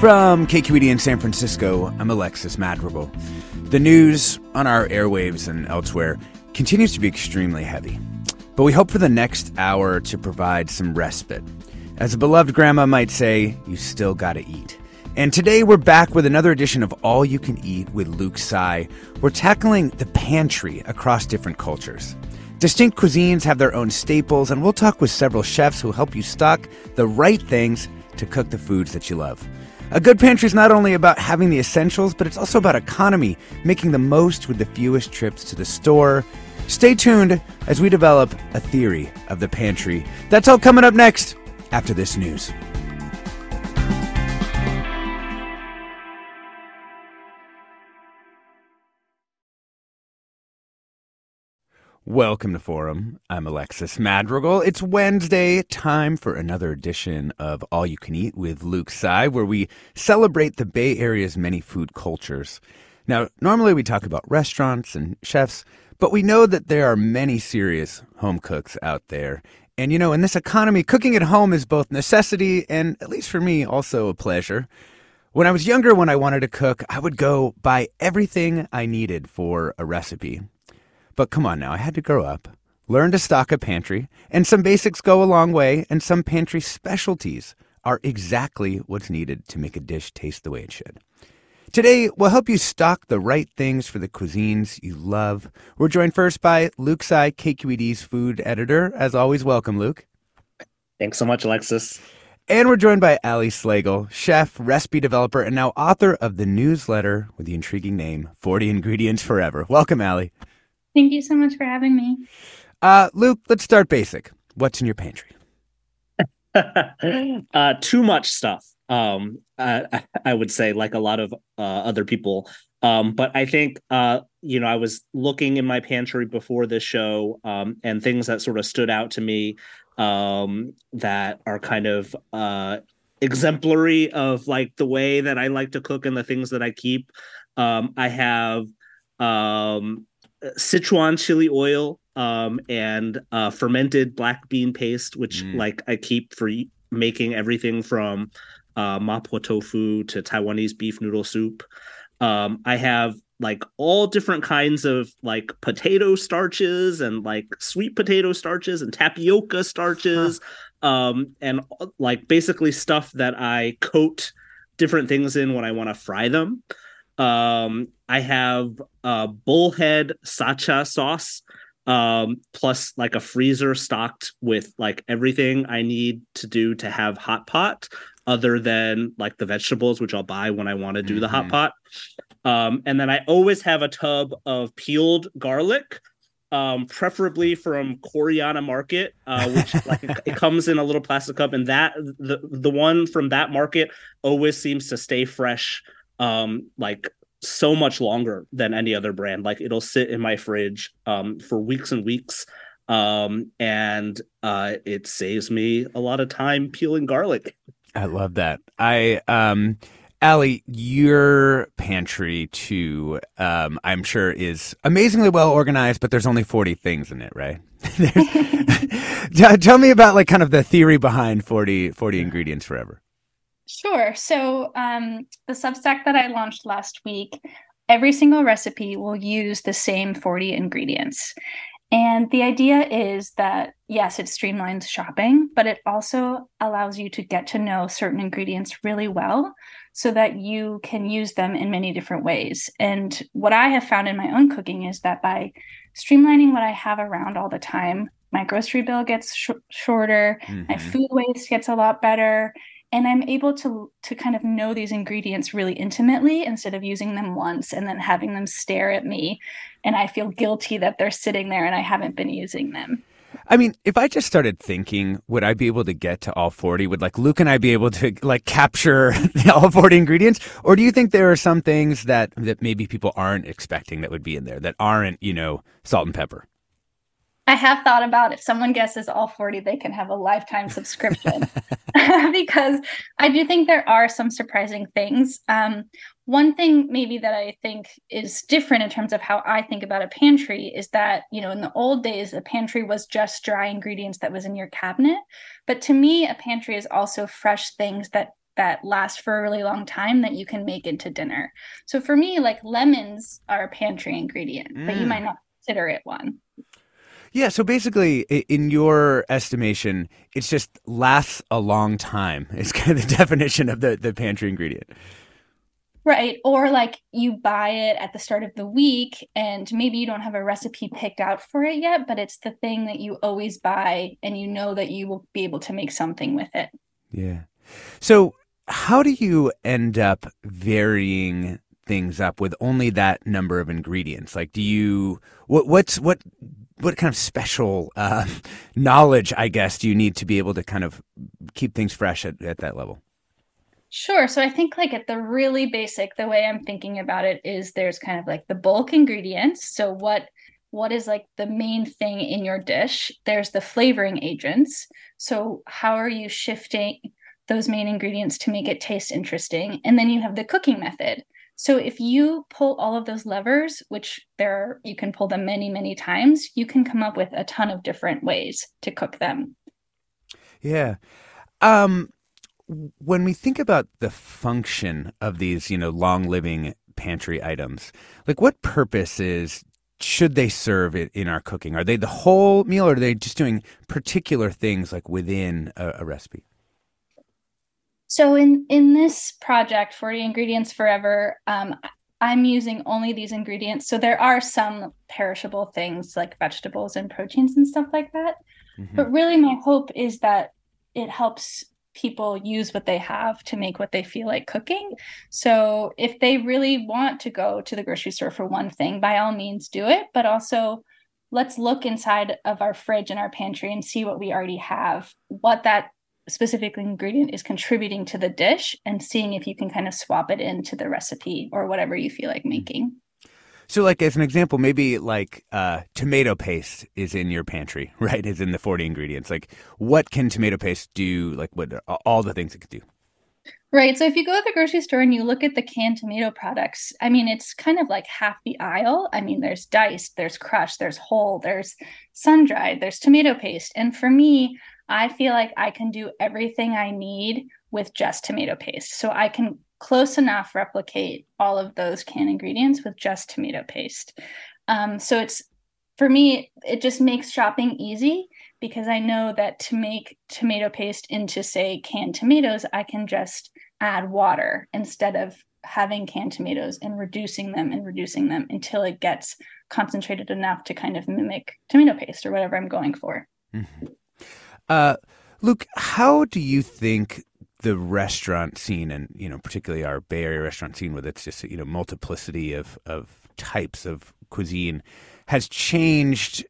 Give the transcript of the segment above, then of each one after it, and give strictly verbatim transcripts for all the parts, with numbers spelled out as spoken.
From K Q E D in San Francisco, I'm Alexis Madrigal. The news on our airwaves and elsewhere continues to be extremely heavy, but we hope for the next hour to provide some respite. As a beloved grandma might say, you still gotta eat. And today we're back with another edition of All You Can Eat with Luke Tsai. We're tackling the pantry across different cultures. Distinct cuisines have their own staples, and we'll talk with several chefs who help you stock the right things to cook the foods that you love. A good pantry is not only about having the essentials, but it's also about economy, making the most with the fewest trips to the store. Stay tuned as we develop a theory of the pantry. That's all coming up next after this news. Welcome to Forum. I'm Alexis Madrigal. It's Wednesday, time for another edition of All You Can Eat with Luke Tsai, where we celebrate the Bay Area's many food cultures. Now, normally we talk about restaurants and chefs, but we know that there are many serious home cooks out there. And, you know, in this economy, cooking at home is both necessity and, at least for me, also a pleasure. When I was younger, when I wanted to cook, I would go buy everything I needed for a recipe. But come on now, I had to grow up, learn to stock a pantry, and some basics go a long way, and some pantry specialties are exactly what's needed to make a dish taste the way it should. Today, we'll help you stock the right things for the cuisines you love. We're joined first by Luke Tsai, K Q E D's food editor. As always, welcome, Luke. Thanks so much, Alexis. And we're joined by Ali Slagle, chef, recipe developer, and now author of the newsletter with the intriguing name, forty Ingredients Forever. Welcome, Ali. Thank you so much for having me. Uh, Luke, let's start basic. What's in your pantry? uh, too much stuff, um, I, I would say, like a lot of uh, other people. Um, but I think, uh, you know, I was looking in my pantry before this show um, and things that sort of stood out to me um, that are kind of uh, exemplary of like the way that I like to cook and the things that I keep. Um, I have... Um, Sichuan chili oil um, and uh, fermented black bean paste, which mm. like I keep for e- making everything from uh, Mapo tofu to Taiwanese beef noodle soup. Um, I have like all different kinds of like potato starches and like sweet potato starches and tapioca starches huh. um, and like basically stuff that I coat different things in when I want to fry them. Um, I have uh, bullhead sacha sauce, um, plus like a freezer stocked with like everything I need to do to have hot pot, other than like the vegetables, which I'll buy when I want to do mm-hmm. the hot pot. Um, and then I always have a tub of peeled garlic, um, preferably from Coriana Market, uh, which like it, it comes in a little plastic cup, and that the the one from that market always seems to stay fresh. Um, like so much longer than any other brand. Like it'll sit in my fridge um, for weeks and weeks, um, and uh, it saves me a lot of time peeling garlic. I love that. I, um, Ali, your pantry too, um, I'm sure is amazingly well organized, but there's only forty things in it, right? Tell me about like kind of the theory behind forty, forty Ingredients Forever. Sure. So um, the Substack that I launched last week, every single recipe will use the same forty ingredients. And the idea is that, yes, it streamlines shopping, but it also allows you to get to know certain ingredients really well so that you can use them in many different ways. And what I have found in my own cooking is that by streamlining what I have around all the time, my grocery bill gets sh- shorter, mm-hmm. my food waste gets a lot better, and I'm able to to kind of know these ingredients really intimately instead of using them once and then having them stare at me. And I feel guilty that they're sitting there and I haven't been using them. I mean, if I just started thinking, would I be able to get to all forty? Would like Luke and I be able to like capture all forty ingredients? Or do you think there are some things that, that maybe people aren't expecting that would be in there that aren't, you know, salt and pepper? I have thought about if someone guesses all forty, they can have a lifetime subscription because I do think there are some surprising things. Um, one thing maybe that I think is different in terms of how I think about a pantry is that, you know, in the old days, a pantry was just dry ingredients that was in your cabinet. But to me, a pantry is also fresh things that that lasts for a really long time that you can make into dinner. So for me, like lemons are a pantry ingredient, mm. but you might not consider it one. Yeah, so basically, in your estimation, it's just lasts a long time. It's kind of the definition of the, the pantry ingredient. Right. Or like you buy it at the start of the week and maybe you don't have a recipe picked out for it yet, but it's the thing that you always buy and you know that you will be able to make something with it. Yeah. So how do you end up varying things up with only that number of ingredients? Like, do you, what, what's, what, what kind of special uh, knowledge, I guess, do you need to be able to kind of keep things fresh at, at that level? Sure. So I think like at the really basic, the way I'm thinking about it is there's kind of like the bulk ingredients. So what what is like the main thing in your dish? There's the flavoring agents. So how are you shifting those main ingredients to make it taste interesting? And then you have the cooking method. So if you pull all of those levers, which there are, you can pull them many, many times, you can come up with a ton of different ways to cook them. Yeah. Um, when we think about the function of these, you know, long-living pantry items, like what purpose is, should they serve it in our cooking? Are they the whole meal or are they just doing particular things like within a, a recipe? So in, in this project, forty Ingredients Forever, um, I'm using only these ingredients. So there are some perishable things like vegetables and proteins and stuff like that. Mm-hmm. But really my hope is that it helps people use what they have to make what they feel like cooking. So if they really want to go to the grocery store for one thing, by all means do it. But also let's look inside of our fridge and our pantry and see what we already have, what that specific ingredient is contributing to the dish and seeing if you can kind of swap it into the recipe or whatever you feel like making. So like as an example, maybe like uh, tomato paste is in your pantry, right? Is in the forty ingredients. Like what can tomato paste do? Like what all the things it could do? Right. So if you go to the grocery store and you look at the canned tomato products, I mean, it's kind of like half the aisle. I mean, there's diced, there's crushed, there's whole, there's sun-dried, there's tomato paste. And for me, I feel like I can do everything I need with just tomato paste. So I can close enough replicate all of those canned ingredients with just tomato paste. Um, so it's, for me, it just makes shopping easy because I know that to make tomato paste into, say, canned tomatoes, I can just add water instead of having canned tomatoes and reducing them and reducing them until it gets concentrated enough to kind of mimic tomato paste or whatever I'm going for. Mm-hmm. Uh, Luke, how do you think the restaurant scene and, you know, particularly our Bay Area restaurant scene with its just, you know, multiplicity of, of types of cuisine has changed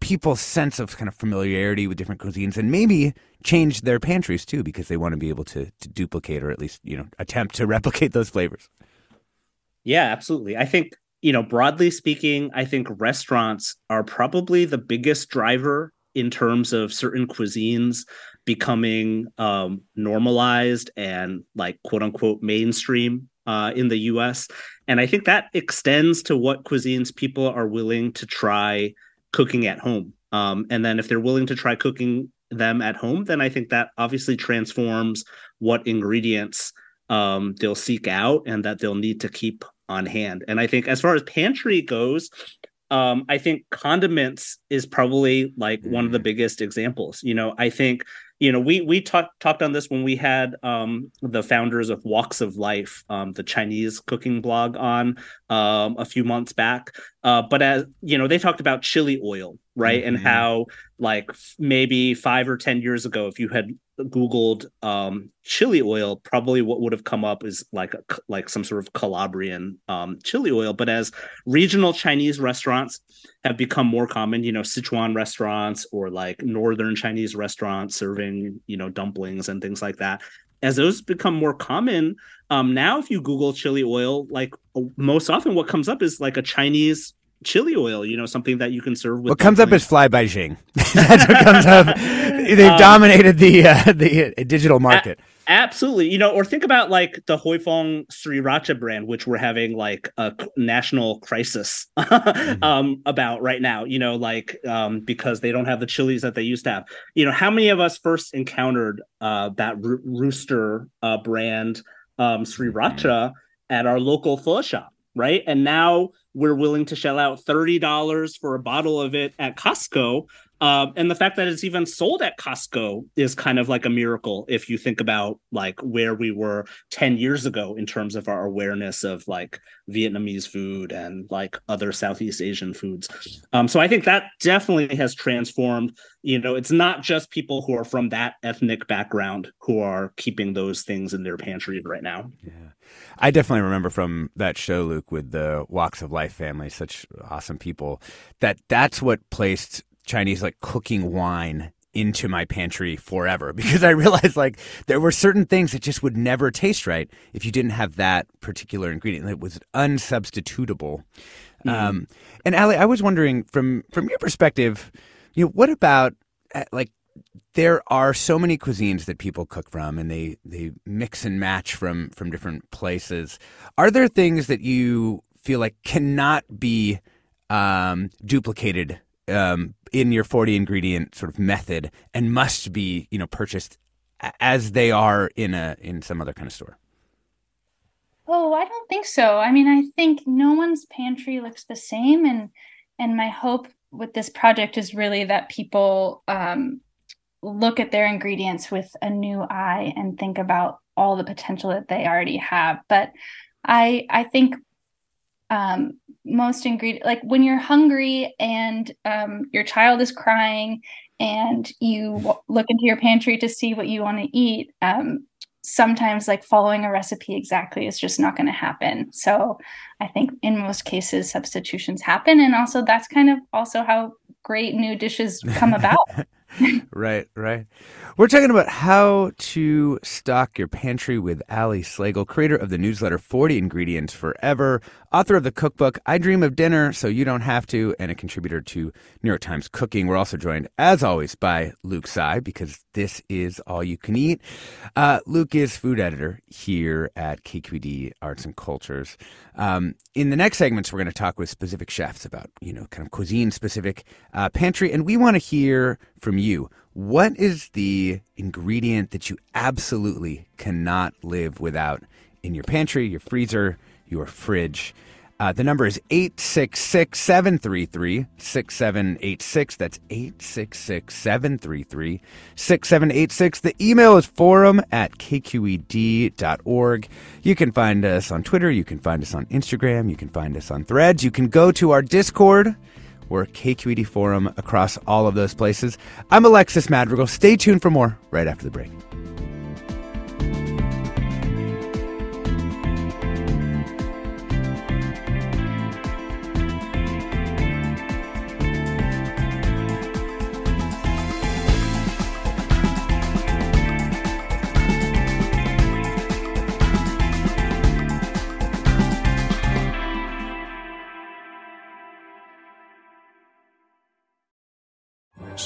people's sense of kind of familiarity with different cuisines and maybe changed their pantries too because they want to be able to, to duplicate or at least, you know, attempt to replicate those flavors? Yeah, absolutely. I think, you know, broadly speaking, I think restaurants are probably the biggest driver in terms of certain cuisines becoming um, normalized and like, quote unquote, mainstream uh, in the U S. And I think that extends to what cuisines people are willing to try cooking at home. Um, and then if they're willing to try cooking them at home, then I think that obviously transforms what ingredients um, they'll seek out and that they'll need to keep on hand. And I think as far as pantry goes, Um, I think condiments is probably like mm. one of the biggest examples. You know, I think, you know, we we talked talked on this when we had um, the founders of Woks of Life, um, the Chinese cooking blog, on um, a few months back. Uh, but as you know, they talked about chili oil, right? Mm-hmm. And how like maybe five or ten years ago, if you had Googled um, chili oil, probably what would have come up is like a, like some sort of Calabrian um, chili oil. But as regional Chinese restaurants have become more common, you know, Sichuan restaurants or like northern Chinese restaurants serving, you know, dumplings and things like that, as those become more common, um, now if you Google chili oil, like most often what comes up is like a Chinese chili oil, you know, something that you can serve with. What comes up is Fly by Jing. That's what comes up. They've um, dominated the uh, the uh, digital market. A- absolutely. You know, or think about like the Huifeng Sriracha brand, which we're having like a national crisis mm-hmm. um, about right now, you know, like um, because they don't have the chilies that they used to have. You know, how many of us first encountered uh, that ro- rooster uh, brand um, Sriracha at our local pho shop? Right. And now we're willing to shell out thirty dollars for a bottle of it at Costco. Um, and the fact that it's even sold at Costco is kind of like a miracle if you think about like where we were ten years ago in terms of our awareness of like Vietnamese food and like other Southeast Asian foods. Um, so I think that definitely has transformed. You know, it's not just people who are from that ethnic background who are keeping those things in their pantry right now. Yeah, I definitely remember from that show, Luke, with the Woks of Life family, such awesome people, that that's what placed Chinese like cooking wine into my pantry forever, because I realized like there were certain things that just would never taste right if you didn't have that particular ingredient. It was unsubstitutable. Mm-hmm. Um, and Ali, I was wondering from from your perspective, you know, what about like there are so many cuisines that people cook from and they they mix and match from from different places. Are there things that you feel like cannot be um, duplicated Um, in your forty ingredient sort of method and must be, you know, purchased as they are in a in some other kind of store? Oh, I don't think so. I mean, I think no one's pantry looks the same, and and my hope with this project is really that people um, look at their ingredients with a new eye and think about all the potential that they already have. But I I think. Um, most ingredient, like when you're hungry and um, your child is crying and you w- look into your pantry to see what you want to eat, um, sometimes like following a recipe exactly is just not going to happen. So I think in most cases, substitutions happen. And also that's kind of also how great new dishes come about. Right, right. We're talking about how to stock your pantry with Ali Slagle, creator of the newsletter forty Ingredients Forever, author of the cookbook I Dream of Dinner So You Don't Have To, and a contributor to New York Times Cooking. We're also joined, as always, by Luke Tsai, because this is All You Can Eat. Uh, Luke is food editor here at K Q E D Arts and Cultures. Um, in the next segments, we're going to talk with specific chefs about, you know, kind of cuisine-specific uh, pantry, and we want to hear from you. What is the ingredient that you absolutely cannot live without in your pantry, your freezer, your fridge? Uh, the number is eight six six, seven three three, six seven eight six. That's eight six six, seven three three, six seven eight six. The email is forum at k q e d dot org. You can find us on Twitter. You can find us on Instagram. You can find us on Threads. You can go to our Discord. We're K Q E D Forum across all of those places. I'm Alexis Madrigal. Stay tuned for more right after the break.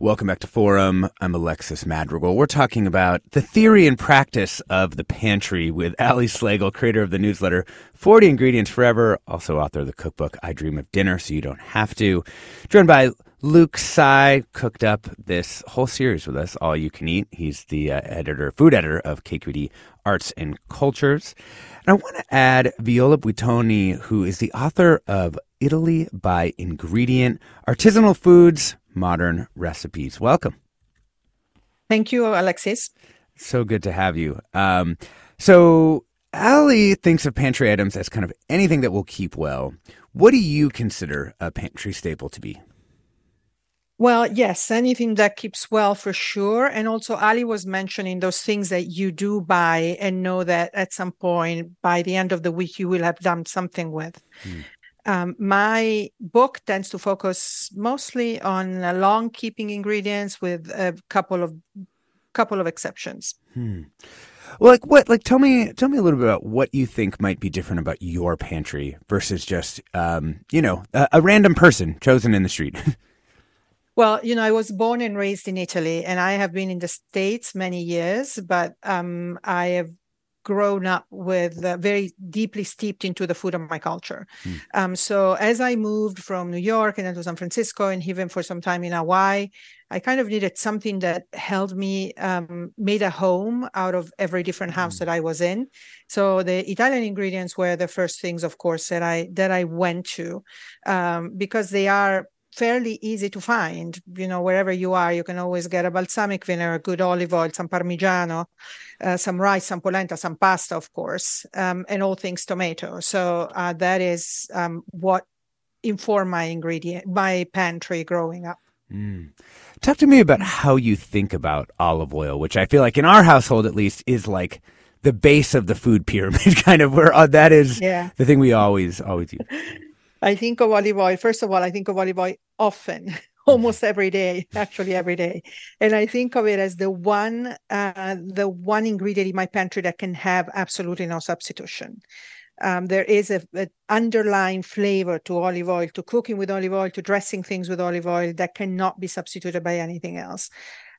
Welcome back to Forum. I'm Alexis Madrigal. We're talking about the theory and practice of the pantry with Ali Slagle, creator of the newsletter forty Ingredients Forever, also author of the cookbook I Dream of Dinner So You Don't Have To. Joined by Luke Tsai, cooked up this whole series with us, All You Can Eat. He's the uh, editor, food editor of K Q E D Arts and Cultures. And I want to add Viola Buitoni, who is the author of Italy by Ingredient: Artisanal Foods, Modern Recipes. Welcome. Thank you, Alexis. So good to have you. Um, so Ali thinks of pantry items as kind of anything that will keep well. What do you consider a pantry staple to be? Well, yes, anything that keeps well for sure. And also Ali was mentioning those things that you do buy and know that at some point by the end of the week you will have done something with. Mm. Um, my book tends to focus mostly on uh, long-keeping ingredients, with a couple of couple of exceptions. Hmm. Well, like what? Like, tell me, tell me a little bit about what you think might be different about your pantry versus just, um, you know, a, a random person chosen in the street. Well, you know, I was born and raised in Italy, and I have been in the States many years, but um, I have grown up with uh, very deeply steeped into the food of my culture. Mm. Um, so as I moved from New York and then to San Francisco and even for some time in Hawaii, I kind of needed something that held me, um, made a home out of every different house mm. that I was in. So the Italian ingredients were the first things, of course, that I that I went to um, because they are fairly easy to find. You know, wherever you are, you can always get a balsamic vinegar, a good olive oil, some Parmigiano, uh, some rice, some polenta, some pasta, of course, um, and all things tomato. So uh, that is um, what informed my ingredient, my pantry growing up. Mm. Talk to me about how you think about olive oil, which I feel like in our household, at least, is like the base of the food pyramid, kind of where uh, that is yeah. the thing we always, always use. I think of olive oil. First of all, I think of olive oil often, almost every day, actually every day. And I think of it as the one, uh, the one ingredient in my pantry that can have absolutely no substitution. Um, there is a, an underlying flavor to olive oil, to cooking with olive oil, to dressing things with olive oil that cannot be substituted by anything else.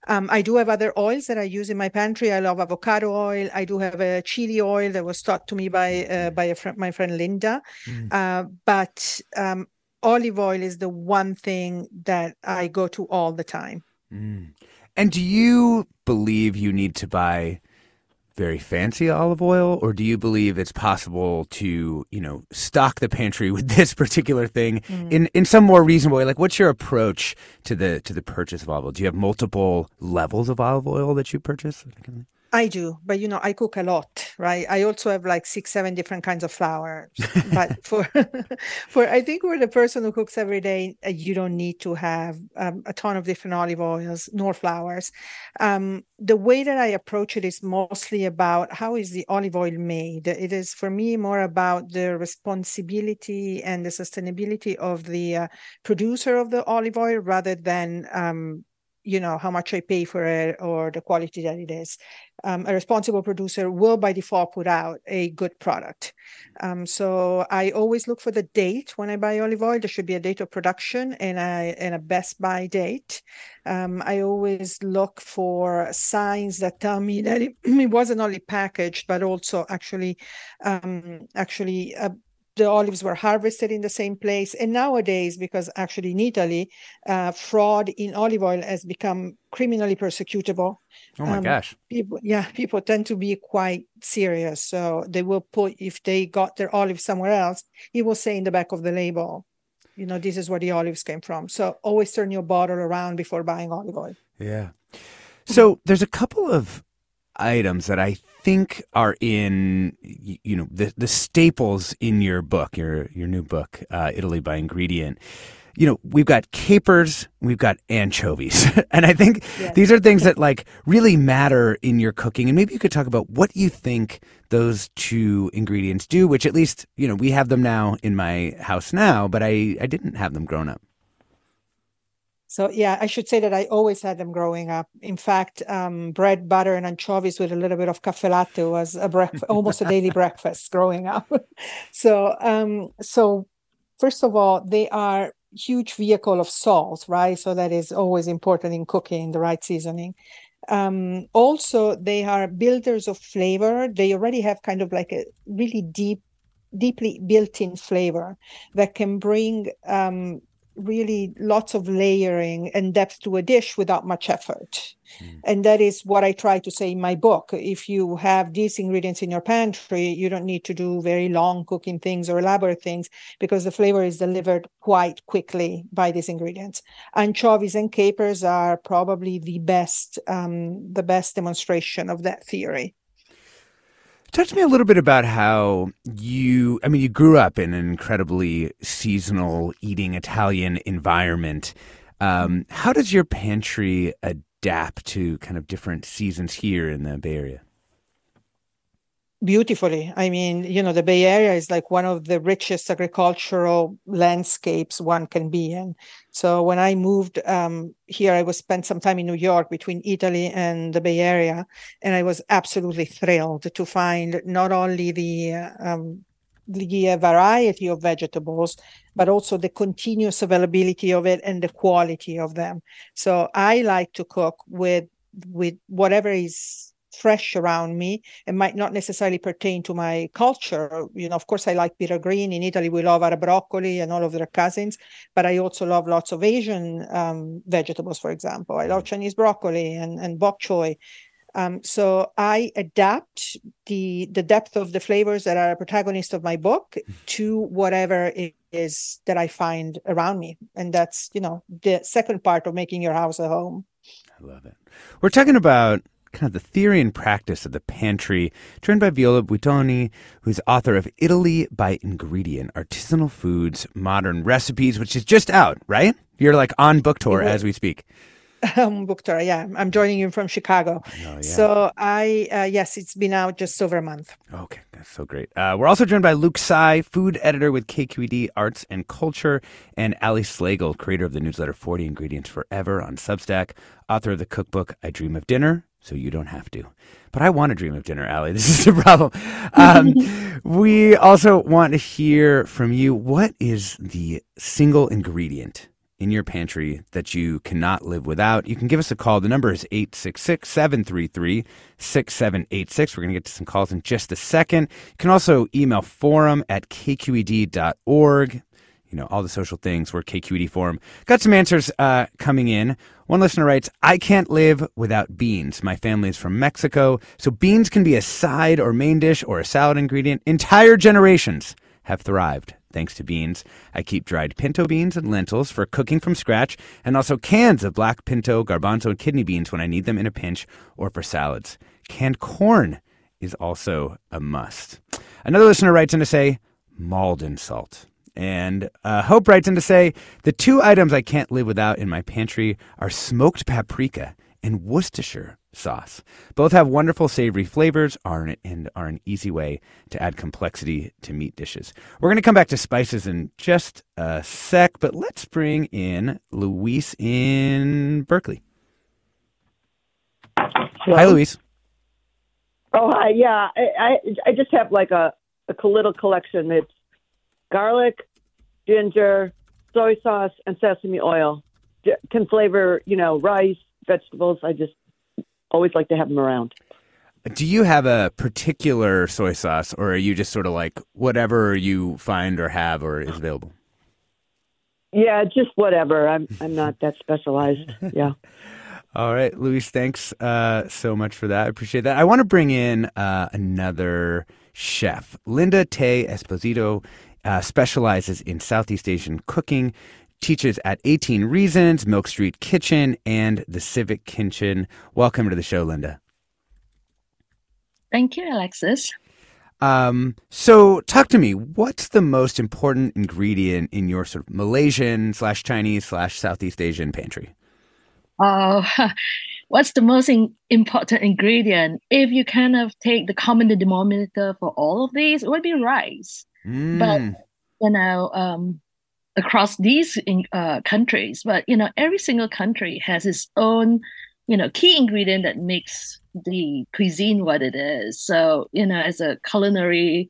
Um, I do have other oils that I use in my pantry. I love avocado oil. I do have a chili oil that was taught to me by uh, by a friend, my friend Linda. Mm. Uh, but um, olive oil is the one thing that I go to all the time. Mm. And do you believe you need to buy very fancy olive oil, or do you believe it's possible to, you know, stock the pantry with this particular thing mm. in, in some more reasonable way? Like, what's your approach to the to the purchase of olive oil? Do you have multiple levels of olive oil that you purchase? I do, but you know, I cook a lot, right? I also have like six, seven different kinds of flour. But for, for I think for the person who cooks every day, you don't need to have um, a ton of different olive oils nor flours. Um, the way that I approach it is mostly about how is the olive oil made. It is for me more about the responsibility and the sustainability of the uh, producer of the olive oil rather than um, you know, how much I pay for it or the quality that it is. Um, a responsible producer will by default put out a good product. Um, so I always look for the date when I buy olive oil. There should be a date of production and a, and a best by date. Um, I always look for signs that tell me that it, it wasn't only packaged, but also actually, um, actually, uh, the olives were harvested in the same place. And nowadays, because actually in Italy, uh, fraud in olive oil has become criminally persecutable. Oh my um, gosh. People, yeah, people tend to be quite serious. So they will put, if they got their olives somewhere else, it will say in the back of the label, you know, this is where the olives came from. So always turn your bottle around before buying olive oil. Yeah. So there's a couple of items that I think are in, you know, the the staples in your book, your your new book, uh, Italy by Ingredient. You know, we've got capers, we've got anchovies. And I think yes. these are things that, like, really matter in your cooking. And maybe you could talk about what you think those two ingredients do, which at least, you know, we have them now in my house now, but I, I didn't have them growing up. So, yeah, I should say that I always had them growing up. In fact, um, bread, butter, and anchovies with a little bit of cafe latte was a bref- almost a daily breakfast growing up. So, um, so first of all, they are huge vehicle of salt, right? So that is always important in cooking, the right seasoning. Um, also, they are builders of flavor. They already have kind of like a really deep, deeply built-in flavor that can bring um, really lots of layering and depth to a dish without much effort. Mm. And that is what I try to say in my book. If you have these ingredients in your pantry, you don't need to do very long cooking things or elaborate things because the flavor is delivered quite quickly by these ingredients. Anchovies and capers are probably the best, um, the best demonstration of that theory. Touch me a little bit about how you, I mean, you grew up in an incredibly seasonal eating Italian environment. Um, how does your pantry adapt to kind of different seasons here in the Bay Area? Beautifully. I mean, you know, the Bay Area is like one of the richest agricultural landscapes one can be in. So when I moved um, here, I was spent some time in New York between Italy and the Bay Area, and I was absolutely thrilled to find not only the um, the variety of vegetables, but also the continuous availability of it and the quality of them. So I like to cook with with whatever is fresh around me. It might not necessarily pertain to my culture. You know, of course, I like bitter green. In Italy, we love our broccoli and all of their cousins, but I also love lots of Asian um, vegetables, for example. I love Chinese broccoli and, and bok choy. Um, so I adapt the the depth of the flavors that are a protagonist of my book to whatever it is that I find around me. And that's, you know, the second part of making your house a home. I love it. We're talking about kind of the theory and practice of the pantry, joined by Viola Buitoni, who's author of Italy by Ingredient: Artisanal Foods, Modern Recipes, which is just out, right? You're like on book tour as we speak. Um, book tour, yeah. I'm joining you from Chicago. Oh, yeah. So I, uh, yes, it's been out just over a month. Okay, that's so great. Uh, we're also joined by Luke Tsai, food editor with K Q E D Arts and Culture, and Ali Slagle, creator of the newsletter forty Ingredients Forever on Substack, author of the cookbook I Dream of Dinner So You Don't Have To. But I want to dream of dinner, Ali. This is the problem. Um, we also want to hear from you. What is the single ingredient in your pantry that you cannot live without? You can give us a call. The number is eight six six, seven three three, six seven eight six. We're going to get to some calls in just a second. You can also email forum at k q e d dot org. You know, all the social things, we're K Q E D Forum. Got some answers uh, coming in. One listener writes, I can't live without beans. My family is from Mexico, so beans can be a side or main dish or a salad ingredient. Entire generations have thrived thanks to beans. I keep dried pinto beans and lentils for cooking from scratch, and also cans of black pinto, garbanzo, and kidney beans when I need them in a pinch or for salads. Canned corn is also a must. Another listener writes in to say, Malden salt. And uh, Hope writes in to say, the two items I can't live without in my pantry are smoked paprika and Worcestershire sauce. Both have wonderful savory flavors are an, and are an easy way to add complexity to meat dishes. We're going to come back to spices in just a sec, but let's bring in Luis in Berkeley. Hello. Hi, Luis. Oh, hi. Yeah, I, I, I just have like a, a little collection. It's garlic, ginger, soy sauce, and sesame oil. D- can flavor, you know, rice, vegetables. I just always like to have them around. Do you have a particular soy sauce, or are you just sort of like whatever you find or have or is available? Yeah, just whatever. I'm I'm not that specialized. Yeah. All right, Luis, thanks uh, so much for that. I appreciate that. I want to bring in uh, another chef, Linda Tay Esposito. Uh, specializes in Southeast Asian cooking, teaches at eighteen Reasons, Milk Street Kitchen, and The Civic Kitchen. Welcome to the show, Linda. Thank you, Alexis. Um, so talk to me, what's the most important ingredient in your sort of Malaysian slash Chinese slash Southeast Asian pantry? Uh, what's the most in- important ingredient? If you kind of take the common denominator for all of these, it would be rice. Mm. But, you know, um, across these in, uh, countries, but, you know, every single country has its own, you know, key ingredient that makes the cuisine what it is. So, you know, as a culinary,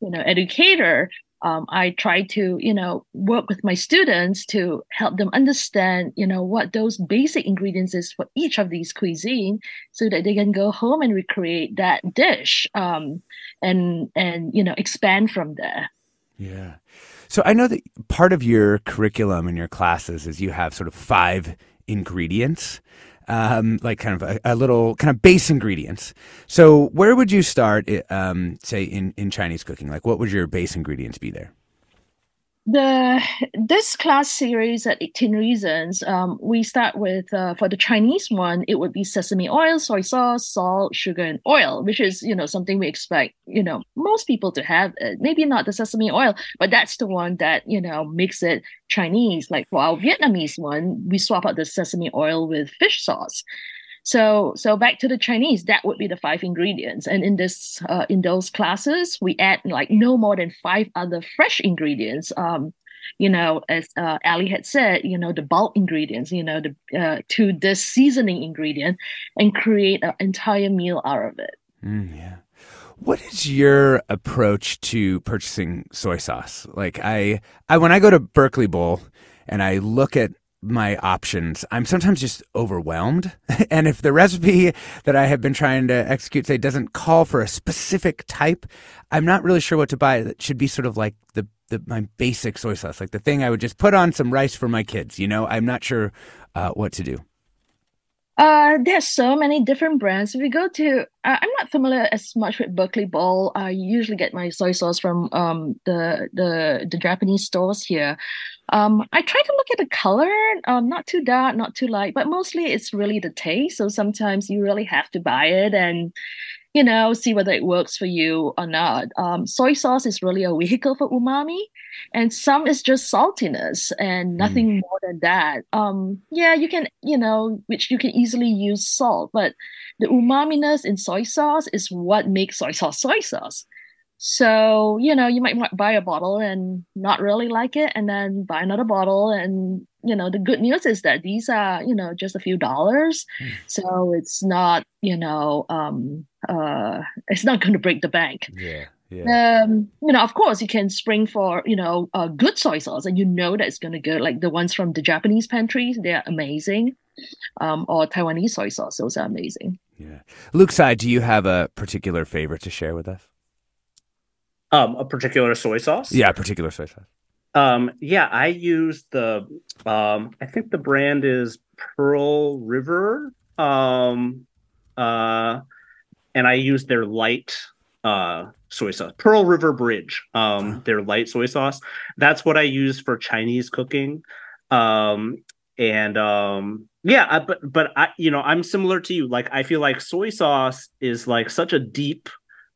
you know, educator, um, I try to, you know, work with my students to help them understand, you know, what those basic ingredients is for each of these cuisine so that they can go home and recreate that dish um, and, and, you know, expand from there. Yeah. So I know that part of your curriculum in your classes is you have sort of five ingredients, um, like kind of a, a little kind of base ingredients. So where would you start, um, say, in, in Chinese cooking? Like, what would your base ingredients be there? The this class series at eighteen Reasons, um, we start with, uh, for the Chinese one, it would be sesame oil, soy sauce, salt, sugar, and oil, which is, you know, something we expect, you know, most people to have. Uh, maybe not the sesame oil, but that's the one that, you know, makes it Chinese. Like for our Vietnamese one, we swap out the sesame oil with fish sauce. So, so back to the Chinese, that would be the five ingredients. And in this, uh, in those classes, we add like no more than five other fresh ingredients. Um, you know, as uh, Ali had said, you know, the bulk ingredients, you know, the, uh, to the seasoning ingredient, and create an entire meal out of it. Mm, yeah. What is your approach to purchasing soy sauce? Like I, I when I go to Berkeley Bowl and I look at my options, I'm sometimes just overwhelmed. And if the recipe that I have been trying to execute, say, doesn't call for a specific type, I'm not really sure what to buy. That should be sort of like the, the my basic soy sauce, like the thing I would just put on some rice for my kids. You know, I'm not sure uh, what to do. Uh, there's so many different brands. If you go to, uh, I'm not familiar as much with Berkeley Bowl. I usually get my soy sauce from um, the, the the Japanese stores here. Um, I try to look at the color, um, not too dark, not too light, but mostly it's really the taste. So sometimes you really have to buy it and, you know, see whether it works for you or not. Um, soy sauce is really a vehicle for umami, and some is just saltiness and nothing mm. more than that. Um, yeah, you can, you know, which you can easily use salt, but the umaminess in soy sauce is what makes soy sauce soy sauce. So, you know, you might buy a bottle and not really like it, and then buy another bottle. And, you know, the good news is that these are, you know, just a few dollars. Mm. So it's not, you know, um, uh, it's not going to break the bank. Yeah. Yeah. Um, you know, of course, you can spring for, you know, uh, good soy sauce, and you know that it's going to go, like the ones from the Japanese pantries. They are amazing. Um, or Taiwanese soy sauce. Those are amazing. Yeah. Luke Tsai, do you have a particular favorite to share with us? Um, a particular soy sauce? Yeah, a particular soy sauce. Um, yeah, I use the, um, I think the brand is Pearl River. Um, uh, and I use their light uh, soy sauce, Pearl River Bridge, um, their light soy sauce. That's what I use for Chinese cooking. Um, and um, yeah, I, but, but I, you know, I'm similar to you. Like, I feel like soy sauce is like such a deep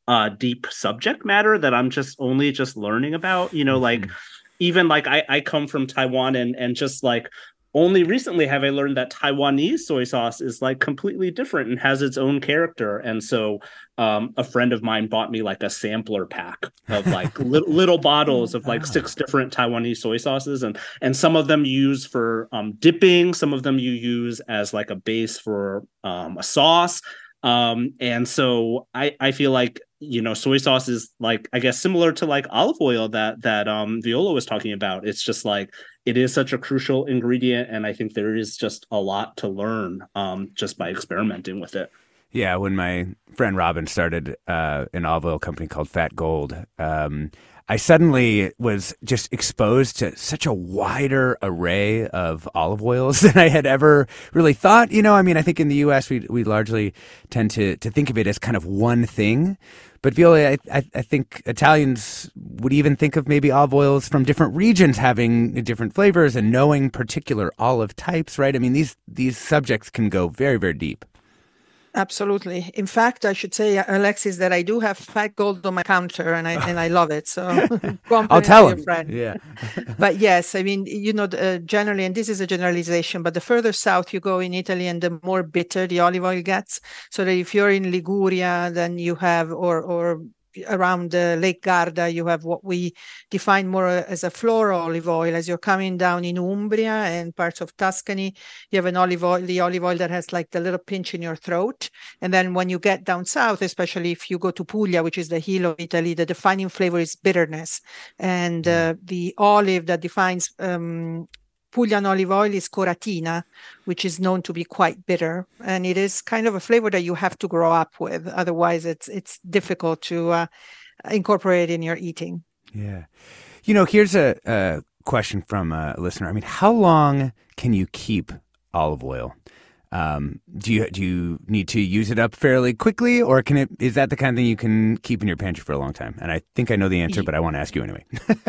Uh, deep subject matter that I'm just only just learning about, you know, like mm. even like I, I come from Taiwan, and and just like only recently have I learned that Taiwanese soy sauce is like completely different and has its own character. And so um, a friend of mine bought me like a sampler pack of like li- little bottles of like oh. six different Taiwanese soy sauces. And and some of them you use for um, dipping. Some of them you use as like a base for um, a sauce. Um, and so I, I feel like, you know, soy sauce is like, I guess, similar to like olive oil that that um, Viola was talking about. It's just like, it is such a crucial ingredient. And I think there is just a lot to learn um, just by experimenting with it. Yeah. When my friend Robin started uh, an olive oil company called Fat Gold, um, I suddenly was just exposed to such a wider array of olive oils than I had ever really thought. You know, I mean, I think in the U S we we largely tend to to think of it as kind of one thing. But Viola, I, I, I think Italians would even think of maybe olive oils from different regions having different flavors and knowing particular olive types, right? I mean, these these subjects can go very, very deep. Absolutely. In fact, I should say, Alexis, that I do have Fat Gold on my counter, and I and I love it. So I'll tell him. Friend. Yeah. But yes, I mean, you know, uh, generally, and this is a generalization, but the further south you go in Italy, and the more bitter the olive oil gets. So that if you're in Liguria, then you have, or or around uh, Lake Garda, you have what we define more as a floral olive oil. As you're coming down in Umbria and parts of Tuscany, you have an olive oil, the olive oil that has like the little pinch in your throat. And then when you get down south, especially if you go to Puglia, which is the hill of Italy, the defining flavor is bitterness. And uh, the olive that defines um, Puglian olive oil is Coratina, which is known to be quite bitter, and it is kind of a flavor that you have to grow up with. Otherwise, it's it's difficult to uh, incorporate in your eating. Yeah, you know, here's a, a question from a listener. I mean, how long can you keep olive oil? Um, do you do you need to use it up fairly quickly, or can it? Is that the kind of thing you can keep in your pantry for a long time? And I think I know the answer, but I want to ask you anyway.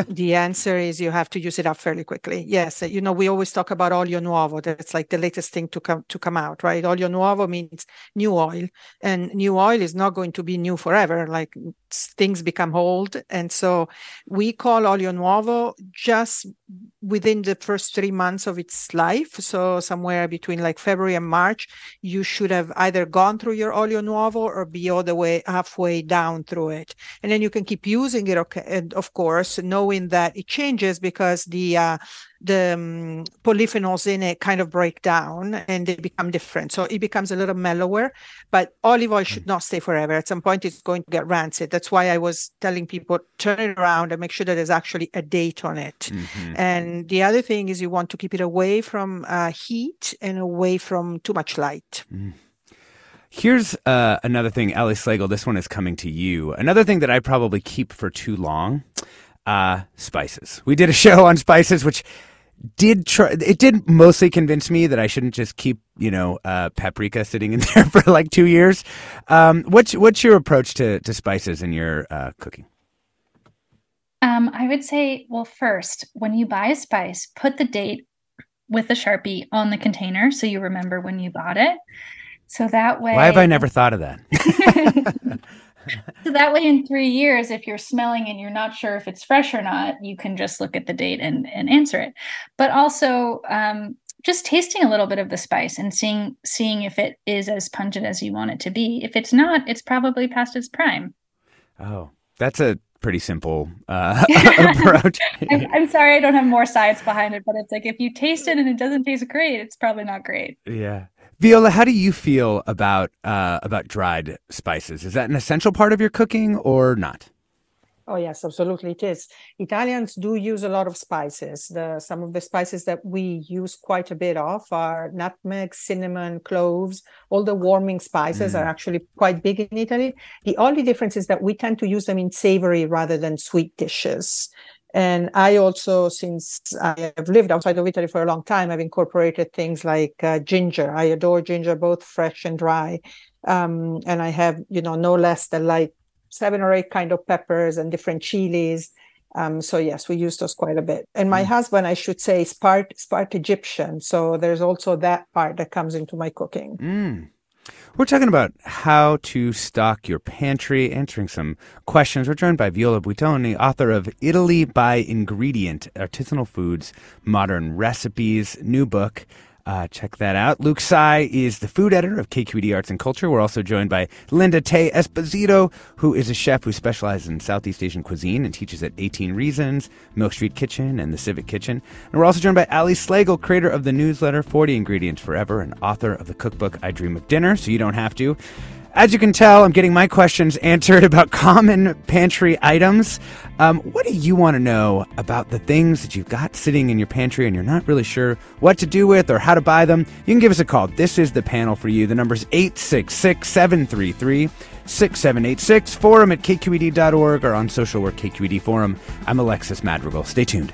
The answer is you have to use it up fairly quickly. Yes, you know, we always talk about olio nuovo. That's like the latest thing to come to come out, right? Olio nuovo means new oil, and new oil is not going to be new forever. Like things become old, and so we call olio nuovo just within the first three months of its life. So somewhere between like February and March, you should have either gone through your olio nuovo or be all the way halfway down through it. And then you can keep using it, okay, and of course, knowing that it changes because the uh, the um, polyphenols in it kind of break down and they become different. So it becomes a little mellower, but olive oil should not stay forever. At some point, it's going to get rancid. That's why I was telling people, turn it around and make sure that there's actually a date on it. Mm-hmm. And the other thing is you want to keep it away from uh, heat and away from too much light. Mm. Here's uh, another thing, Ali Slagle, this one is coming to you. Another thing that I probably keep for too long, uh, spices. We did a show on spices, which... Did try, it did mostly convince me that I shouldn't just keep, you know, uh, paprika sitting in there for like two years. Um, what's what's your approach to, to spices in your uh, cooking? Um, I would say, well, first, when you buy a spice, put the date with the Sharpie on the container so you remember when you bought it. So that way... Why have I never thought of that? So that way in three years, if you're smelling and you're not sure if it's fresh or not, you can just look at the date and, and answer it. But also um, just tasting a little bit of the spice and seeing seeing if it is as pungent as you want it to be. If it's not, it's probably past its prime. Oh, that's a pretty simple uh, approach. I'm, I'm sorry I don't have more science behind it, but it's like if you taste it and it doesn't taste great, it's probably not great. Yeah. Viola, how do you feel about uh, about dried spices? Is that an essential part of your cooking or not? Oh, yes, absolutely. It is. Italians do use a lot of spices. The, some of the spices that we use quite a bit of are nutmeg, cinnamon, cloves. All the warming spices mm. are actually quite big in Italy. The only difference is that we tend to use them in savory rather than sweet dishes. And I also, since I have lived outside of Italy for a long time, I've incorporated things like uh, ginger. I adore ginger, both fresh and dry. Um, and I have, you know, no less than like seven or eight kind of peppers and different chilies. Um, so, yes, we use those quite a bit. And my mm. husband, I should say, is part, part Egyptian. So there's also that part that comes into my cooking. Mm. We're talking about how to stock your pantry, answering some questions. We're joined by Viola Buitoni, author of Italy by Ingredient: Artisanal Foods, Modern Recipes, new book. Uh, check that out. Luke Tsai is the food editor of K Q E D Arts and Culture. We're also joined by Linda Tay Esposito, who is a chef who specializes in Southeast Asian cuisine and teaches at eighteen Reasons, Milk Street Kitchen, and The Civic Kitchen. And we're also joined by Ali Slagle, creator of the newsletter forty Ingredients Forever and author of the cookbook I Dream of Dinner So You Don't Have To. As you can tell, I'm getting my questions answered about common pantry items. Um, what do you want to know about the things that you've got sitting in your pantry and you're not really sure what to do with or how to buy them? You can give us a call. This is the panel for you. The number's eight six six, seven three three, six seven eight six, forum at K Q E D dot org or on social work K Q E D Forum. I'm Alexis Madrigal. Stay tuned.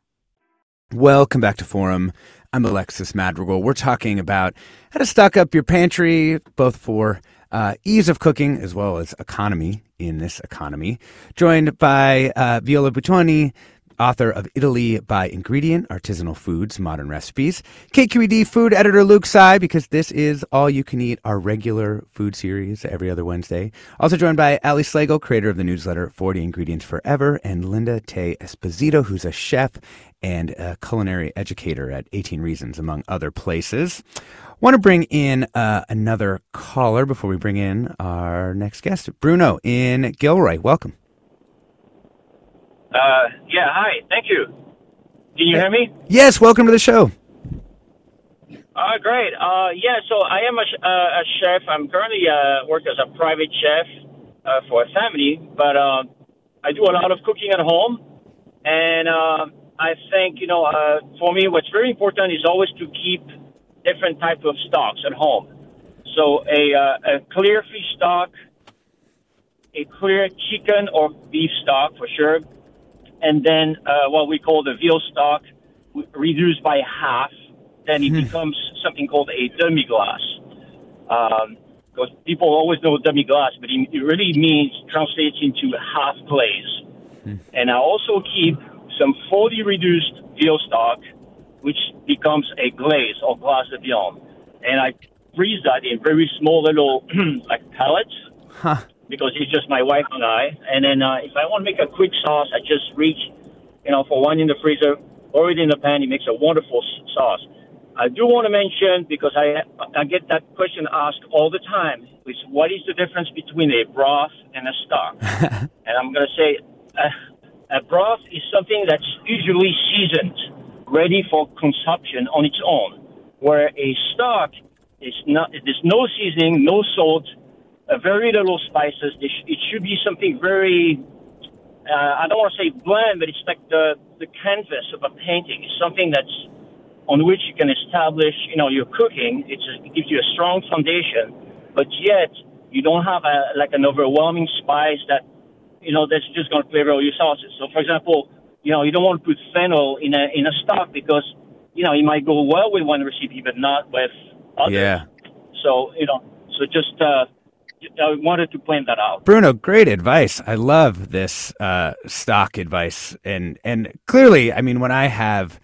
Welcome back to Forum. I'm Alexis Madrigal. We're talking about how to stock up your pantry, both for uh, ease of cooking as well as economy in this economy. Joined by uh, Viola Buitoni, author of Italy by Ingredient: Artisanal Foods, Modern Recipes. K Q E D food editor Luke Tsai, because this is All You Can Eat, our regular food series every other Wednesday. Also joined by Ali Slagle, creator of the newsletter forty Ingredients Forever, and Linda Tay Esposito, who's a chef and a culinary educator at eighteen reasons, among other places. Want to bring in uh, another caller before we bring in our next guest, Bruno in Gilroy. Welcome. Uh, yeah, hi. Thank you. Can you hear me? Yes, welcome to the show. Uh, great. Uh, yeah, so I am a, sh- uh, a chef. I'm currently uh, work as a private chef uh, for a family, but uh, I do a lot of cooking at home, and... Uh, I think, you know, uh, for me, what's very important is always to keep different types of stocks at home. So a, uh, a clear fish stock, a clear chicken or beef stock for sure, and then uh, what we call the veal stock, reduced by half. Then it mm. becomes something called a demi-glace. Um, because people always know demi-glace, but it really means, translates into half glaze. Mm. And I also keep some fully reduced veal stock, which becomes a glaze or glace de viande. And I freeze that in very small little like pellets huh. because it's just my wife and I. And then uh, if I want to make a quick sauce, I just reach, you know, for one in the freezer, pour it in the pan. It makes a wonderful sauce. I do want to mention, because I, I get that question asked all the time, is what is the difference between a broth and a stock? And I'm going to say... Uh, A broth is something that's usually seasoned, ready for consumption on its own, where a stock is not, there's no seasoning, no salt, uh, very little spices. It, sh- it should be something very, uh, I don't want to say bland, but it's like the, the canvas of a painting. It's something that's on which you can establish, you know, your cooking. It's a, it gives you a strong foundation, but yet you don't have a, like an overwhelming spice that, you know, that's just going to flavor all your sauces. So, for example, you know, you don't want to put fennel in a in a stock because, you know, it might go well with one recipe, but not with others. Yeah. So, you know, so just uh, I wanted to point that out. Bruno, great advice. I love this uh, stock advice. And, and clearly, I mean, when I have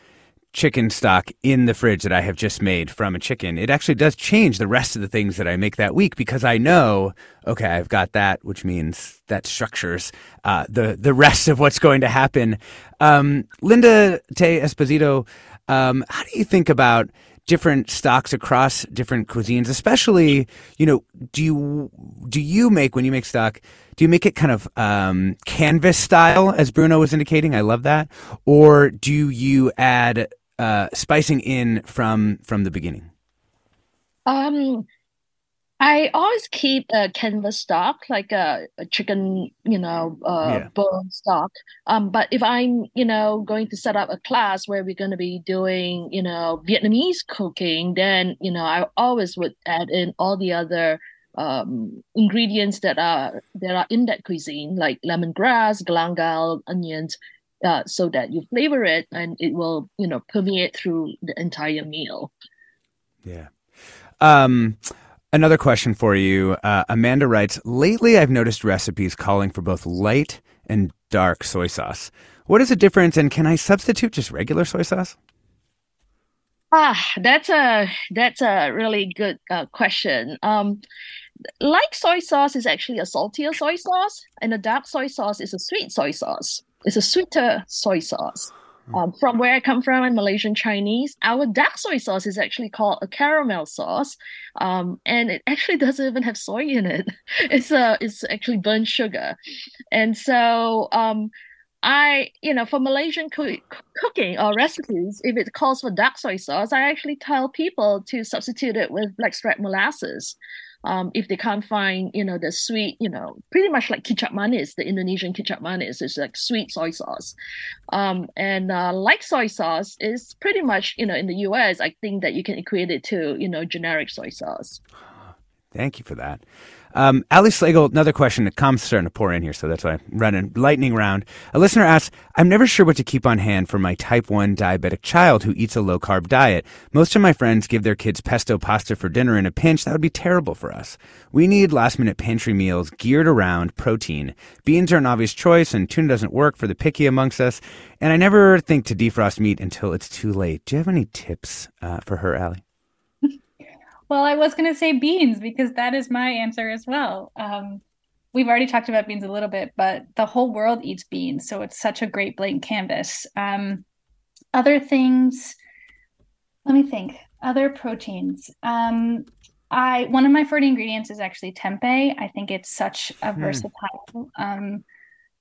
chicken stock in the fridge that I have just made from a chicken, it actually does change the rest of the things that I make that week, because I know, okay, I've got that, which means that structures uh, the, the rest of what's going to happen. Um, Linda Tay Esposito, um, how do you think about different stocks across different cuisines, especially, you know, do you, do you make, when you make stock, do you make it kind of um, canvas style, as Bruno was indicating? I love that. Or do you add uh, spicing in from, from the beginning? Um, I always keep a canvas stock, like a, a chicken, you know, uh, yeah. bone stock. Um, but if I'm, you know, going to set up a class where we're going to be doing, you know, Vietnamese cooking, then, you know, I always would add in all the other um, ingredients that are that are in that cuisine, like lemongrass, galangal, onions, uh, so that you flavor it and it will, you know, permeate through the entire meal. Yeah. Um. Another question for you. Uh, Amanda writes, lately I've noticed recipes calling for both light and dark soy sauce. What is the difference, and can I substitute just regular soy sauce? Ah, that's a that's a really good uh, question. Um, like soy sauce is actually a saltier soy sauce, and a dark soy sauce is a sweet soy sauce. It's a sweeter soy sauce. Um, from where I come from, I'm Malaysian Chinese. Our dark soy sauce is actually called a caramel sauce, um, and it actually doesn't even have soy in it. It's a, it's actually burnt sugar, and so um, I, you know, for Malaysian co- cooking or recipes, if it calls for dark soy sauce, I actually tell people to substitute it with blackstrap molasses. Um, if they can't find, you know, the sweet, you know, pretty much like kicap manis, the Indonesian kicap manis, it's like sweet soy sauce. Um, and uh, like soy sauce is pretty much, you know, in the U S, I think that you can equate it to, you know, generic soy sauce. Thank you for that. Um, Ali Slagle, another question. The comments are starting to pour in here, so that's why I'm running lightning round. A listener asks, I'm never sure what to keep on hand for my type one diabetic child who eats a low-carb diet. Most of my friends give their kids pesto pasta for dinner in a pinch. That would be terrible for us. We need last-minute pantry meals geared around protein. Beans are an obvious choice, and tuna doesn't work for the picky amongst us. And I never think to defrost meat until it's too late. Do you have any tips uh, for her, Ali? Well, I was going to say beans because that is my answer as well. Um, we've already talked about beans a little bit, but the whole world eats beans. So it's such a great blank canvas. Um, other things, let me think, other proteins. Um, I one of my forty ingredients is actually tempeh. I think it's such a mm. versatile um,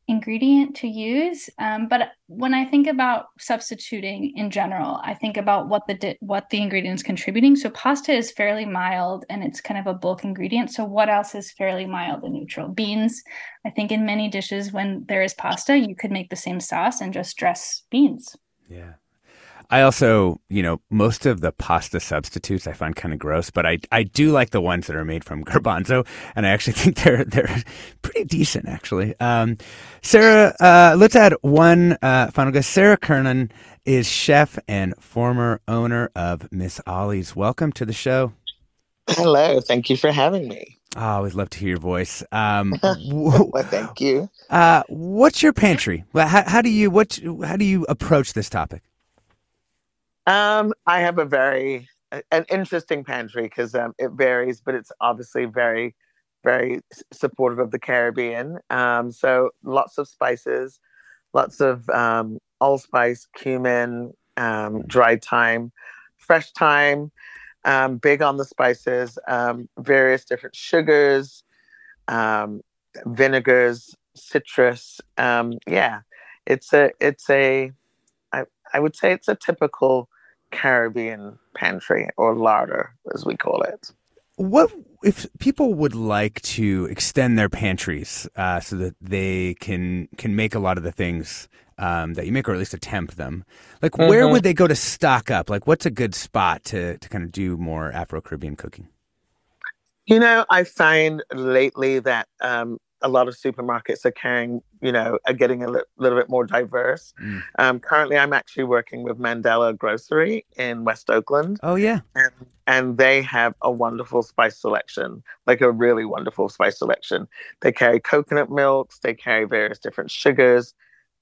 ingredient to use. Um, but when I think about substituting in general, I think about what the di- what the ingredient is contributing. So pasta is fairly mild and it's kind of a bulk ingredient. So what else is fairly mild and neutral? Beans. I think in many dishes when there is pasta, you could make the same sauce and just dress beans. Yeah. I also, you know, most of the pasta substitutes I find kind of gross, but I I do like the ones that are made from garbanzo, and I actually think they're they're pretty decent, actually. Um, Sarah, uh, let's add one uh, final guest. Sarah Kirnon is chef and former owner of Miss Ollie's. Welcome to the show. Hello. Thank you for having me. Oh, I always love to hear your voice. Um, well, thank you. Uh, what's your pantry? Well, how, how do you what how do you approach this topic? Um, I have a very, an interesting pantry because um, it varies, but it's obviously very, very supportive of the Caribbean. Um, so lots of spices, lots of um, allspice, cumin, um, dried thyme, fresh thyme, um, big on the spices, um, various different sugars, um, vinegars, citrus. Um, yeah, it's a, it's a, I, I would say it's a typical Caribbean pantry or larder, as we call it. What if people would like to extend their pantries uh, so that they can can make a lot of the things um, that you make, or at least attempt them? Like, mm-hmm. where would they go to stock up? Like, what's a good spot to to kind of do more Afro-Caribbean cooking? You know, I find lately that um, a lot of supermarkets are carrying, you know, are getting a li- little bit more diverse. Mm. Um, currently, I'm actually working with Mandela Grocery in West Oakland. Oh, yeah. And, and they have a wonderful spice selection, like a really wonderful spice selection. They carry coconut milks. They carry various different sugars.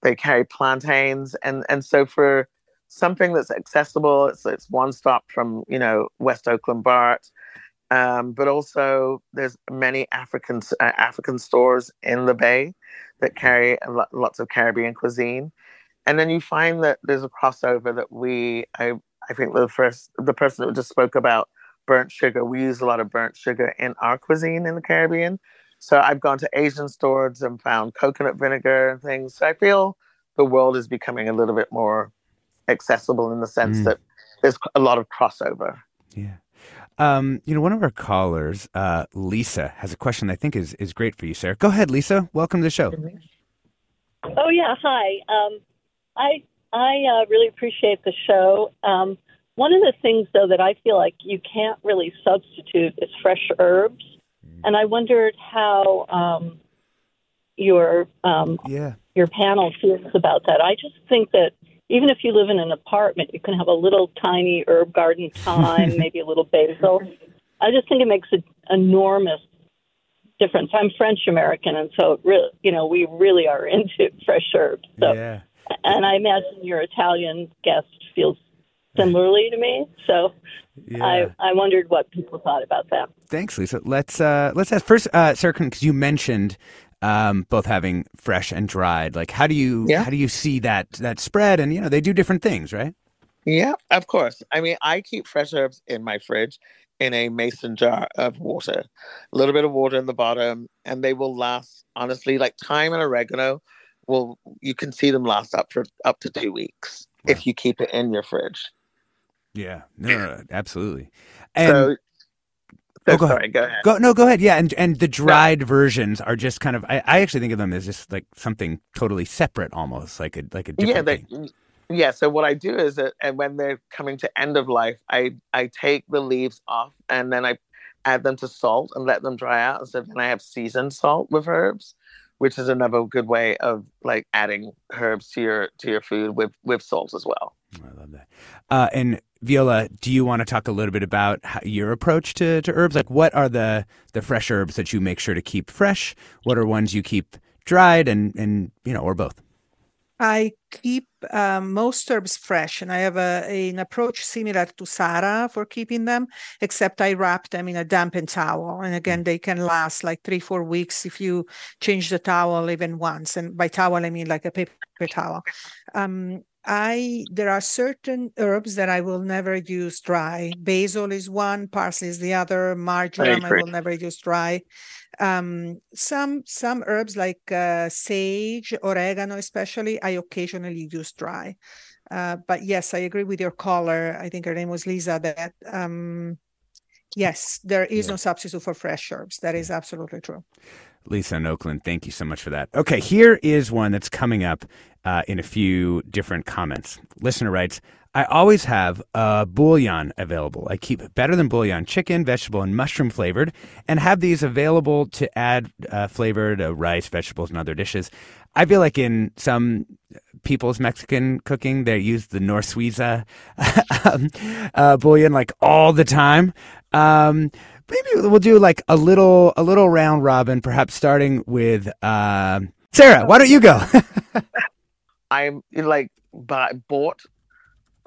They carry plantains. And, and so for something that's accessible, it's, it's one stop from, you know, West Oakland BART. Um, but also there's many African uh, African stores in the Bay that carry a lot, lots of Caribbean cuisine. And then you find that there's a crossover that we, I, I think the first, the person that just spoke about burnt sugar, we use a lot of burnt sugar in our cuisine in the Caribbean. So I've gone to Asian stores and found coconut vinegar and things. So I feel the world is becoming a little bit more accessible in the sense mm. that there's a lot of crossover. Yeah. Um, you know, one of our callers, uh, Lisa, has a question I think is, is great for you, Sarah. Go ahead, Lisa. Welcome to the show. Oh, yeah. Hi. Um, I I uh, really appreciate the show. Um, one of the things, though, that I feel like you can't really substitute is fresh herbs. And I wondered how um, your, um, yeah. your panel feels about that. I just think that even if you live in an apartment, you can have a little tiny herb garden, thyme, maybe a little basil. I just think it makes an enormous difference. I'm French American, and so really, you know, we really are into fresh herbs. So, yeah. And I imagine your Italian guest feels similarly to me. So yeah. I, I wondered what people thought about that. Thanks, Lisa. Let's uh, let's ask first, uh, Sarah, because you mentioned um, both having fresh and dried. Like, how do you yeah. how do you see that that spread? And you know, they do different things, right? Yeah, of course. I mean, I keep fresh herbs in my fridge in a mason jar of water, a little bit of water in the bottom, and they will last, honestly, like thyme and oregano. Well, you can see them last up for up to two weeks wow. if you keep it in your fridge. Yeah, no, no, no absolutely. And so, so oh, go sorry, ahead. Go ahead. Go, no, go ahead. Yeah, and and the dried no. versions are just kind of. I, I actually think of them as just like something totally separate, almost like a like a different yeah. They, thing. Yeah. So what I do is that, and when they're coming to end of life, I I take the leaves off and then I add them to salt and let them dry out. And so then I have seasoned salt with herbs, which is another good way of like adding herbs to your to your food with, with salt as well. Oh, I love that. Uh, and Viola, do you want to talk a little bit about how, your approach to, to herbs? Like, what are the, the fresh herbs that you make sure to keep fresh? What are ones you keep dried and, and you know, or both? I keep um, most herbs fresh, and I have a, a, an approach similar to Sarah for keeping them, except I wrap them in a dampened towel. And again, they can last like three, four weeks if you change the towel even once. And by towel, I mean like a paper towel. Um, I there are certain herbs that I will never use dry. Basil is one, parsley is the other, marjoram I, I will never use dry. Um, some some herbs like uh, sage, oregano especially, I occasionally use dry. Uh, but yes, I agree with your caller. I think her name was Lisa. That um, yes, there is yeah. no substitute for fresh herbs. That is absolutely true. Lisa in Oakland, thank you so much for that. Okay, here is one that's coming up uh, in a few different comments. Listener writes, I always have uh, bouillon available. I keep better than bouillon chicken, vegetable, and mushroom flavored, and have these available to add uh, flavor to rice, vegetables, and other dishes. I feel like in some people's Mexican cooking, they use the Norsuiza uh, bouillon like all the time. Um Maybe we'll do like a little a little round robin, perhaps starting with uh, Sarah. Why don't you go? I'm like bought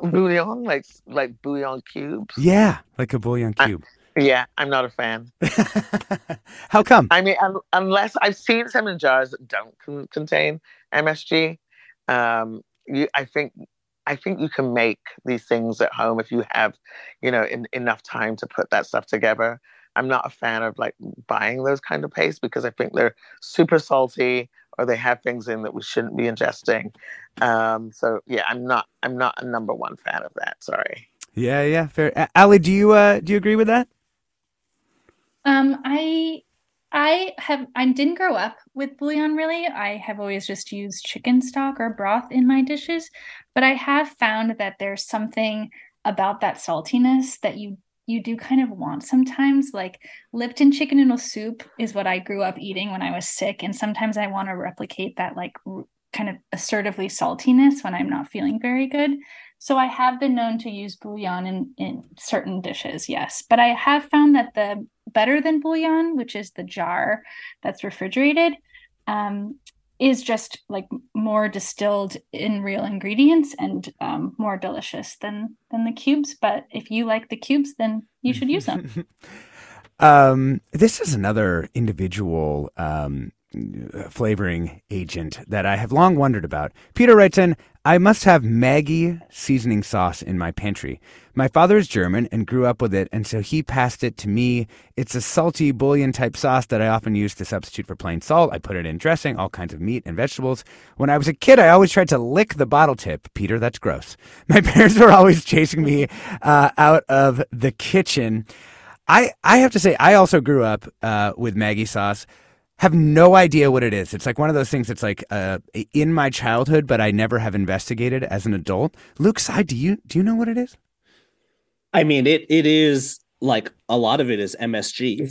bouillon, like like bouillon cubes. Yeah, like a bouillon cube. I, yeah, I'm not a fan. How come? I mean, un- unless I've seen some in jars that don't con- contain M S G. Um, you, I think. I think you can make these things at home if you have, you know, in, enough time to put that stuff together. I'm not a fan of like buying those kind of pastes because I think they're super salty or they have things in that we shouldn't be ingesting. Um, so yeah, I'm not I'm not a number one fan of that. Sorry. Yeah, yeah, fair. Ali, do you uh, do you agree with that? Um, I I have I didn't grow up with bouillon really. I have always just used chicken stock or broth in my dishes, but I have found that there's something about that saltiness that you you do kind of want sometimes. Like Lipton chicken noodle soup is what I grew up eating when I was sick, and sometimes I want to replicate that like r- kind of assertively saltiness when I'm not feeling very good. So I have been known to use bouillon in, in certain dishes, yes. But I have found that the better than bouillon, which is the jar that's refrigerated, um, is just like more distilled in real ingredients and um, more delicious than than the cubes. But if you like the cubes, then you should use them. um, this is another individual um flavoring agent that I have long wondered about. Peter writes in, I must have Maggi seasoning sauce in my pantry. My father is German and grew up with it, and so he passed it to me. It's a salty bouillon type sauce that I often use to substitute for plain salt. I put it in dressing, all kinds of meat and vegetables. When I was a kid, I always tried to lick the bottle tip. Peter, that's gross. My parents were always chasing me uh, out of the kitchen. I, I have to say, I also grew up uh, with Maggi sauce. Have no idea what it is. It's like one of those things that's like uh, in my childhood, but I never have investigated as an adult. Luke Tsai, do you do you know what it is? I mean, it it is like a lot of it is M S G,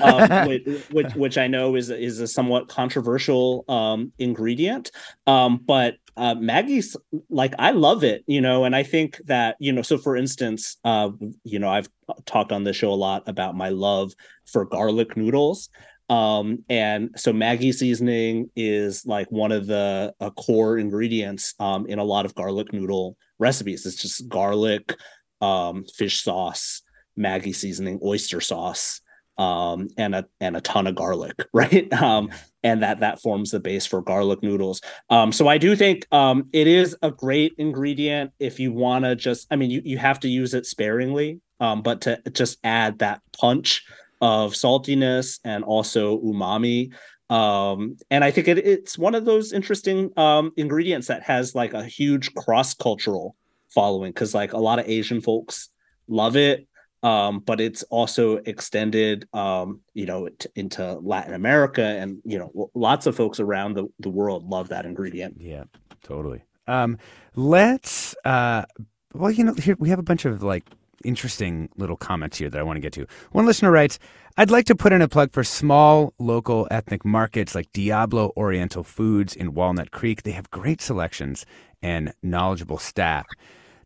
um, which, which which I know is is a somewhat controversial um, ingredient, um, but. Uh, Maggie's like, I love it, you know, and I think that, you know, so for instance, uh, you know, I've talked on this show a lot about my love for garlic noodles. Um, and so Maggi seasoning is like one of the uh, core ingredients um, in a lot of garlic noodle recipes. It's just garlic, um, fish sauce, Maggi seasoning, oyster sauce, um, and a and a ton of garlic, right? Um, and that that forms the base for garlic noodles. Um, so I do think um, it is a great ingredient if you want to just, I mean, you, you have to use it sparingly, um, but to just add that punch of saltiness and also umami. Um, and I think it, it's one of those interesting um, ingredients that has like a huge cross-cultural following, because like a lot of Asian folks love it. Um, but it's also extended, um, you know, t- into Latin America, and, you know, lots of folks around the, the world love that ingredient. Yeah, totally. Um, let's, uh, well, you know, here we have a bunch of like interesting little comments here that I want to get to. One listener writes, I'd like to put in a plug for small local ethnic markets like Diablo Oriental Foods in Walnut Creek. They have great selections and knowledgeable staff.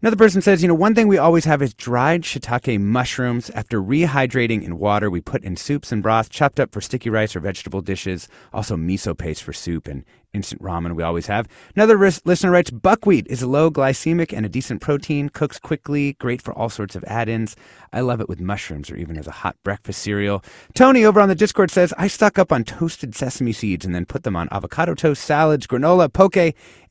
Another person says, you know, one thing we always have is dried shiitake mushrooms. After rehydrating in water, we put in soups and broth, chopped up for sticky rice or vegetable dishes. Also miso paste for soup and instant ramen we always have. Another ris- listener writes, buckwheat is low glycemic and a decent protein, cooks quickly, great for all sorts of add-ins. I love it with mushrooms or even as a hot breakfast cereal. Tony over on the Discord says, I stock up on toasted sesame seeds and then put them on avocado toast, salads, granola, poke,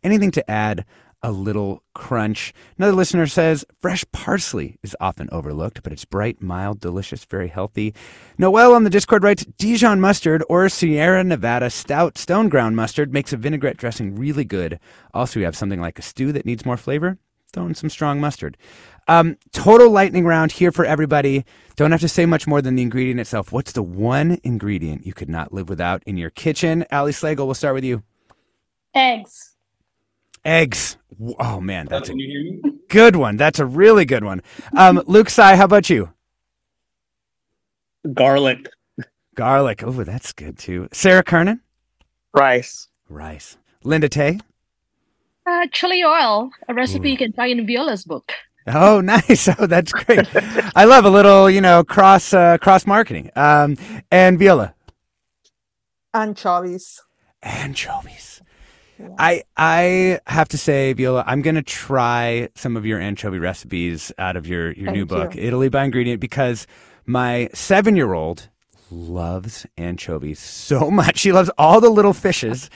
anything to add a little crunch. Another listener says, fresh parsley is often overlooked, but it's bright, mild, delicious, very healthy. Noelle on the Discord writes, Dijon mustard or Sierra Nevada stout stone ground mustard makes a vinaigrette dressing really good. Also, we have something like a stew that needs more flavor. Throw in some strong mustard. Um, total lightning round here for everybody. Don't have to say much more than the ingredient itself. What's the one ingredient you could not live without in your kitchen? Ali Slagle, we'll start with you. Eggs. Eggs. Oh, man, that's a good one. That's a really good one. Um, Luke Tsai, how about you? Garlic. Garlic. Oh, that's good, too. Sarah Kirnon? Rice. Rice. Linda Tay? Uh, chili oil, a recipe Ooh. You can find in Viola's book. Oh, nice. Oh, that's great. I love a little, you know, cross uh, cross-marketing. Um, and Viola? Anchovies. Anchovies. I I have to say, Viola, I'm going to try some of your anchovy recipes out of your, your new book, you. Italy by Ingredient, because my seven-year-old loves anchovies so much. She loves all the little fishes,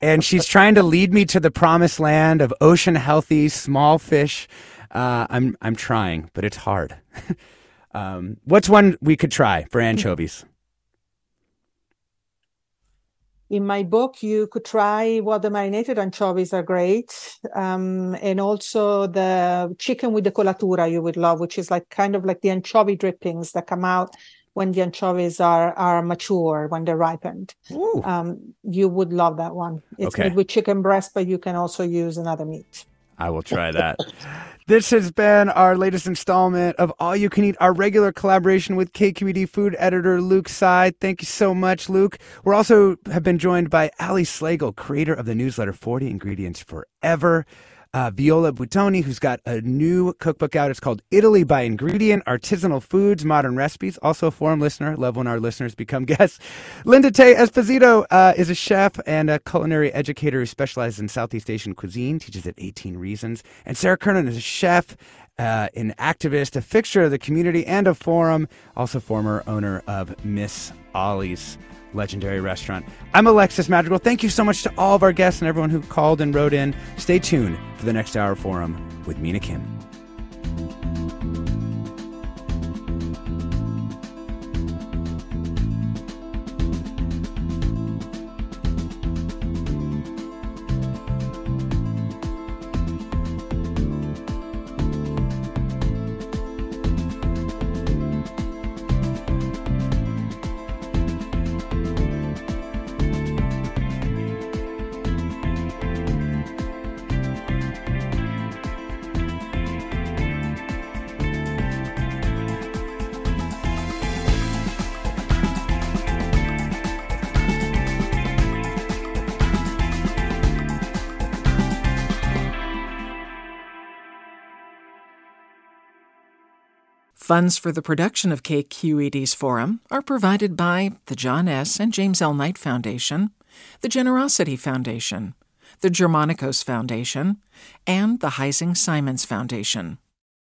and she's trying to lead me to the promised land of ocean-healthy, small fish. Uh, I'm, I'm trying, but it's hard. um, what's one we could try for anchovies? In my book, you could try what the marinated anchovies are great. Um, and also the chicken with the colatura you would love, which is like kind of like the anchovy drippings that come out when the anchovies are, are mature, when they're ripened. Um, you would love that one. It's okay. Made with chicken breast, but you can also use another meat. I will try that. This has been our latest installment of All You Can Eat, our regular collaboration with K Q E D food editor Luke Tsai. Thank you so much, Luke. We're also have been joined by Ali Slagle, creator of the newsletter forty Ingredients Forever. Uh, Viola Buitoni, who's got a new cookbook out. It's called Italy by Ingredient: Artisanal Foods, Modern Recipes. Also a forum listener. Love when our listeners become guests. Linda Tay Esposito uh, is a chef and a culinary educator who specializes in Southeast Asian cuisine, teaches at eighteen Reasons. And Sarah Kirnon is a chef, uh, an activist, a fixture of the community, and a forum. Also former owner of Miss Ollie's, legendary restaurant. I'm Alexis Madrigal. Thank you so much to all of our guests and everyone who called and wrote in. Stay tuned for the next Hour Forum with Mina Kim. Funds for the production of K Q E D's Forum are provided by the John S. and James L. Knight Foundation, the Generosity Foundation, the Germanicos Foundation, and the Heising-Simons Foundation.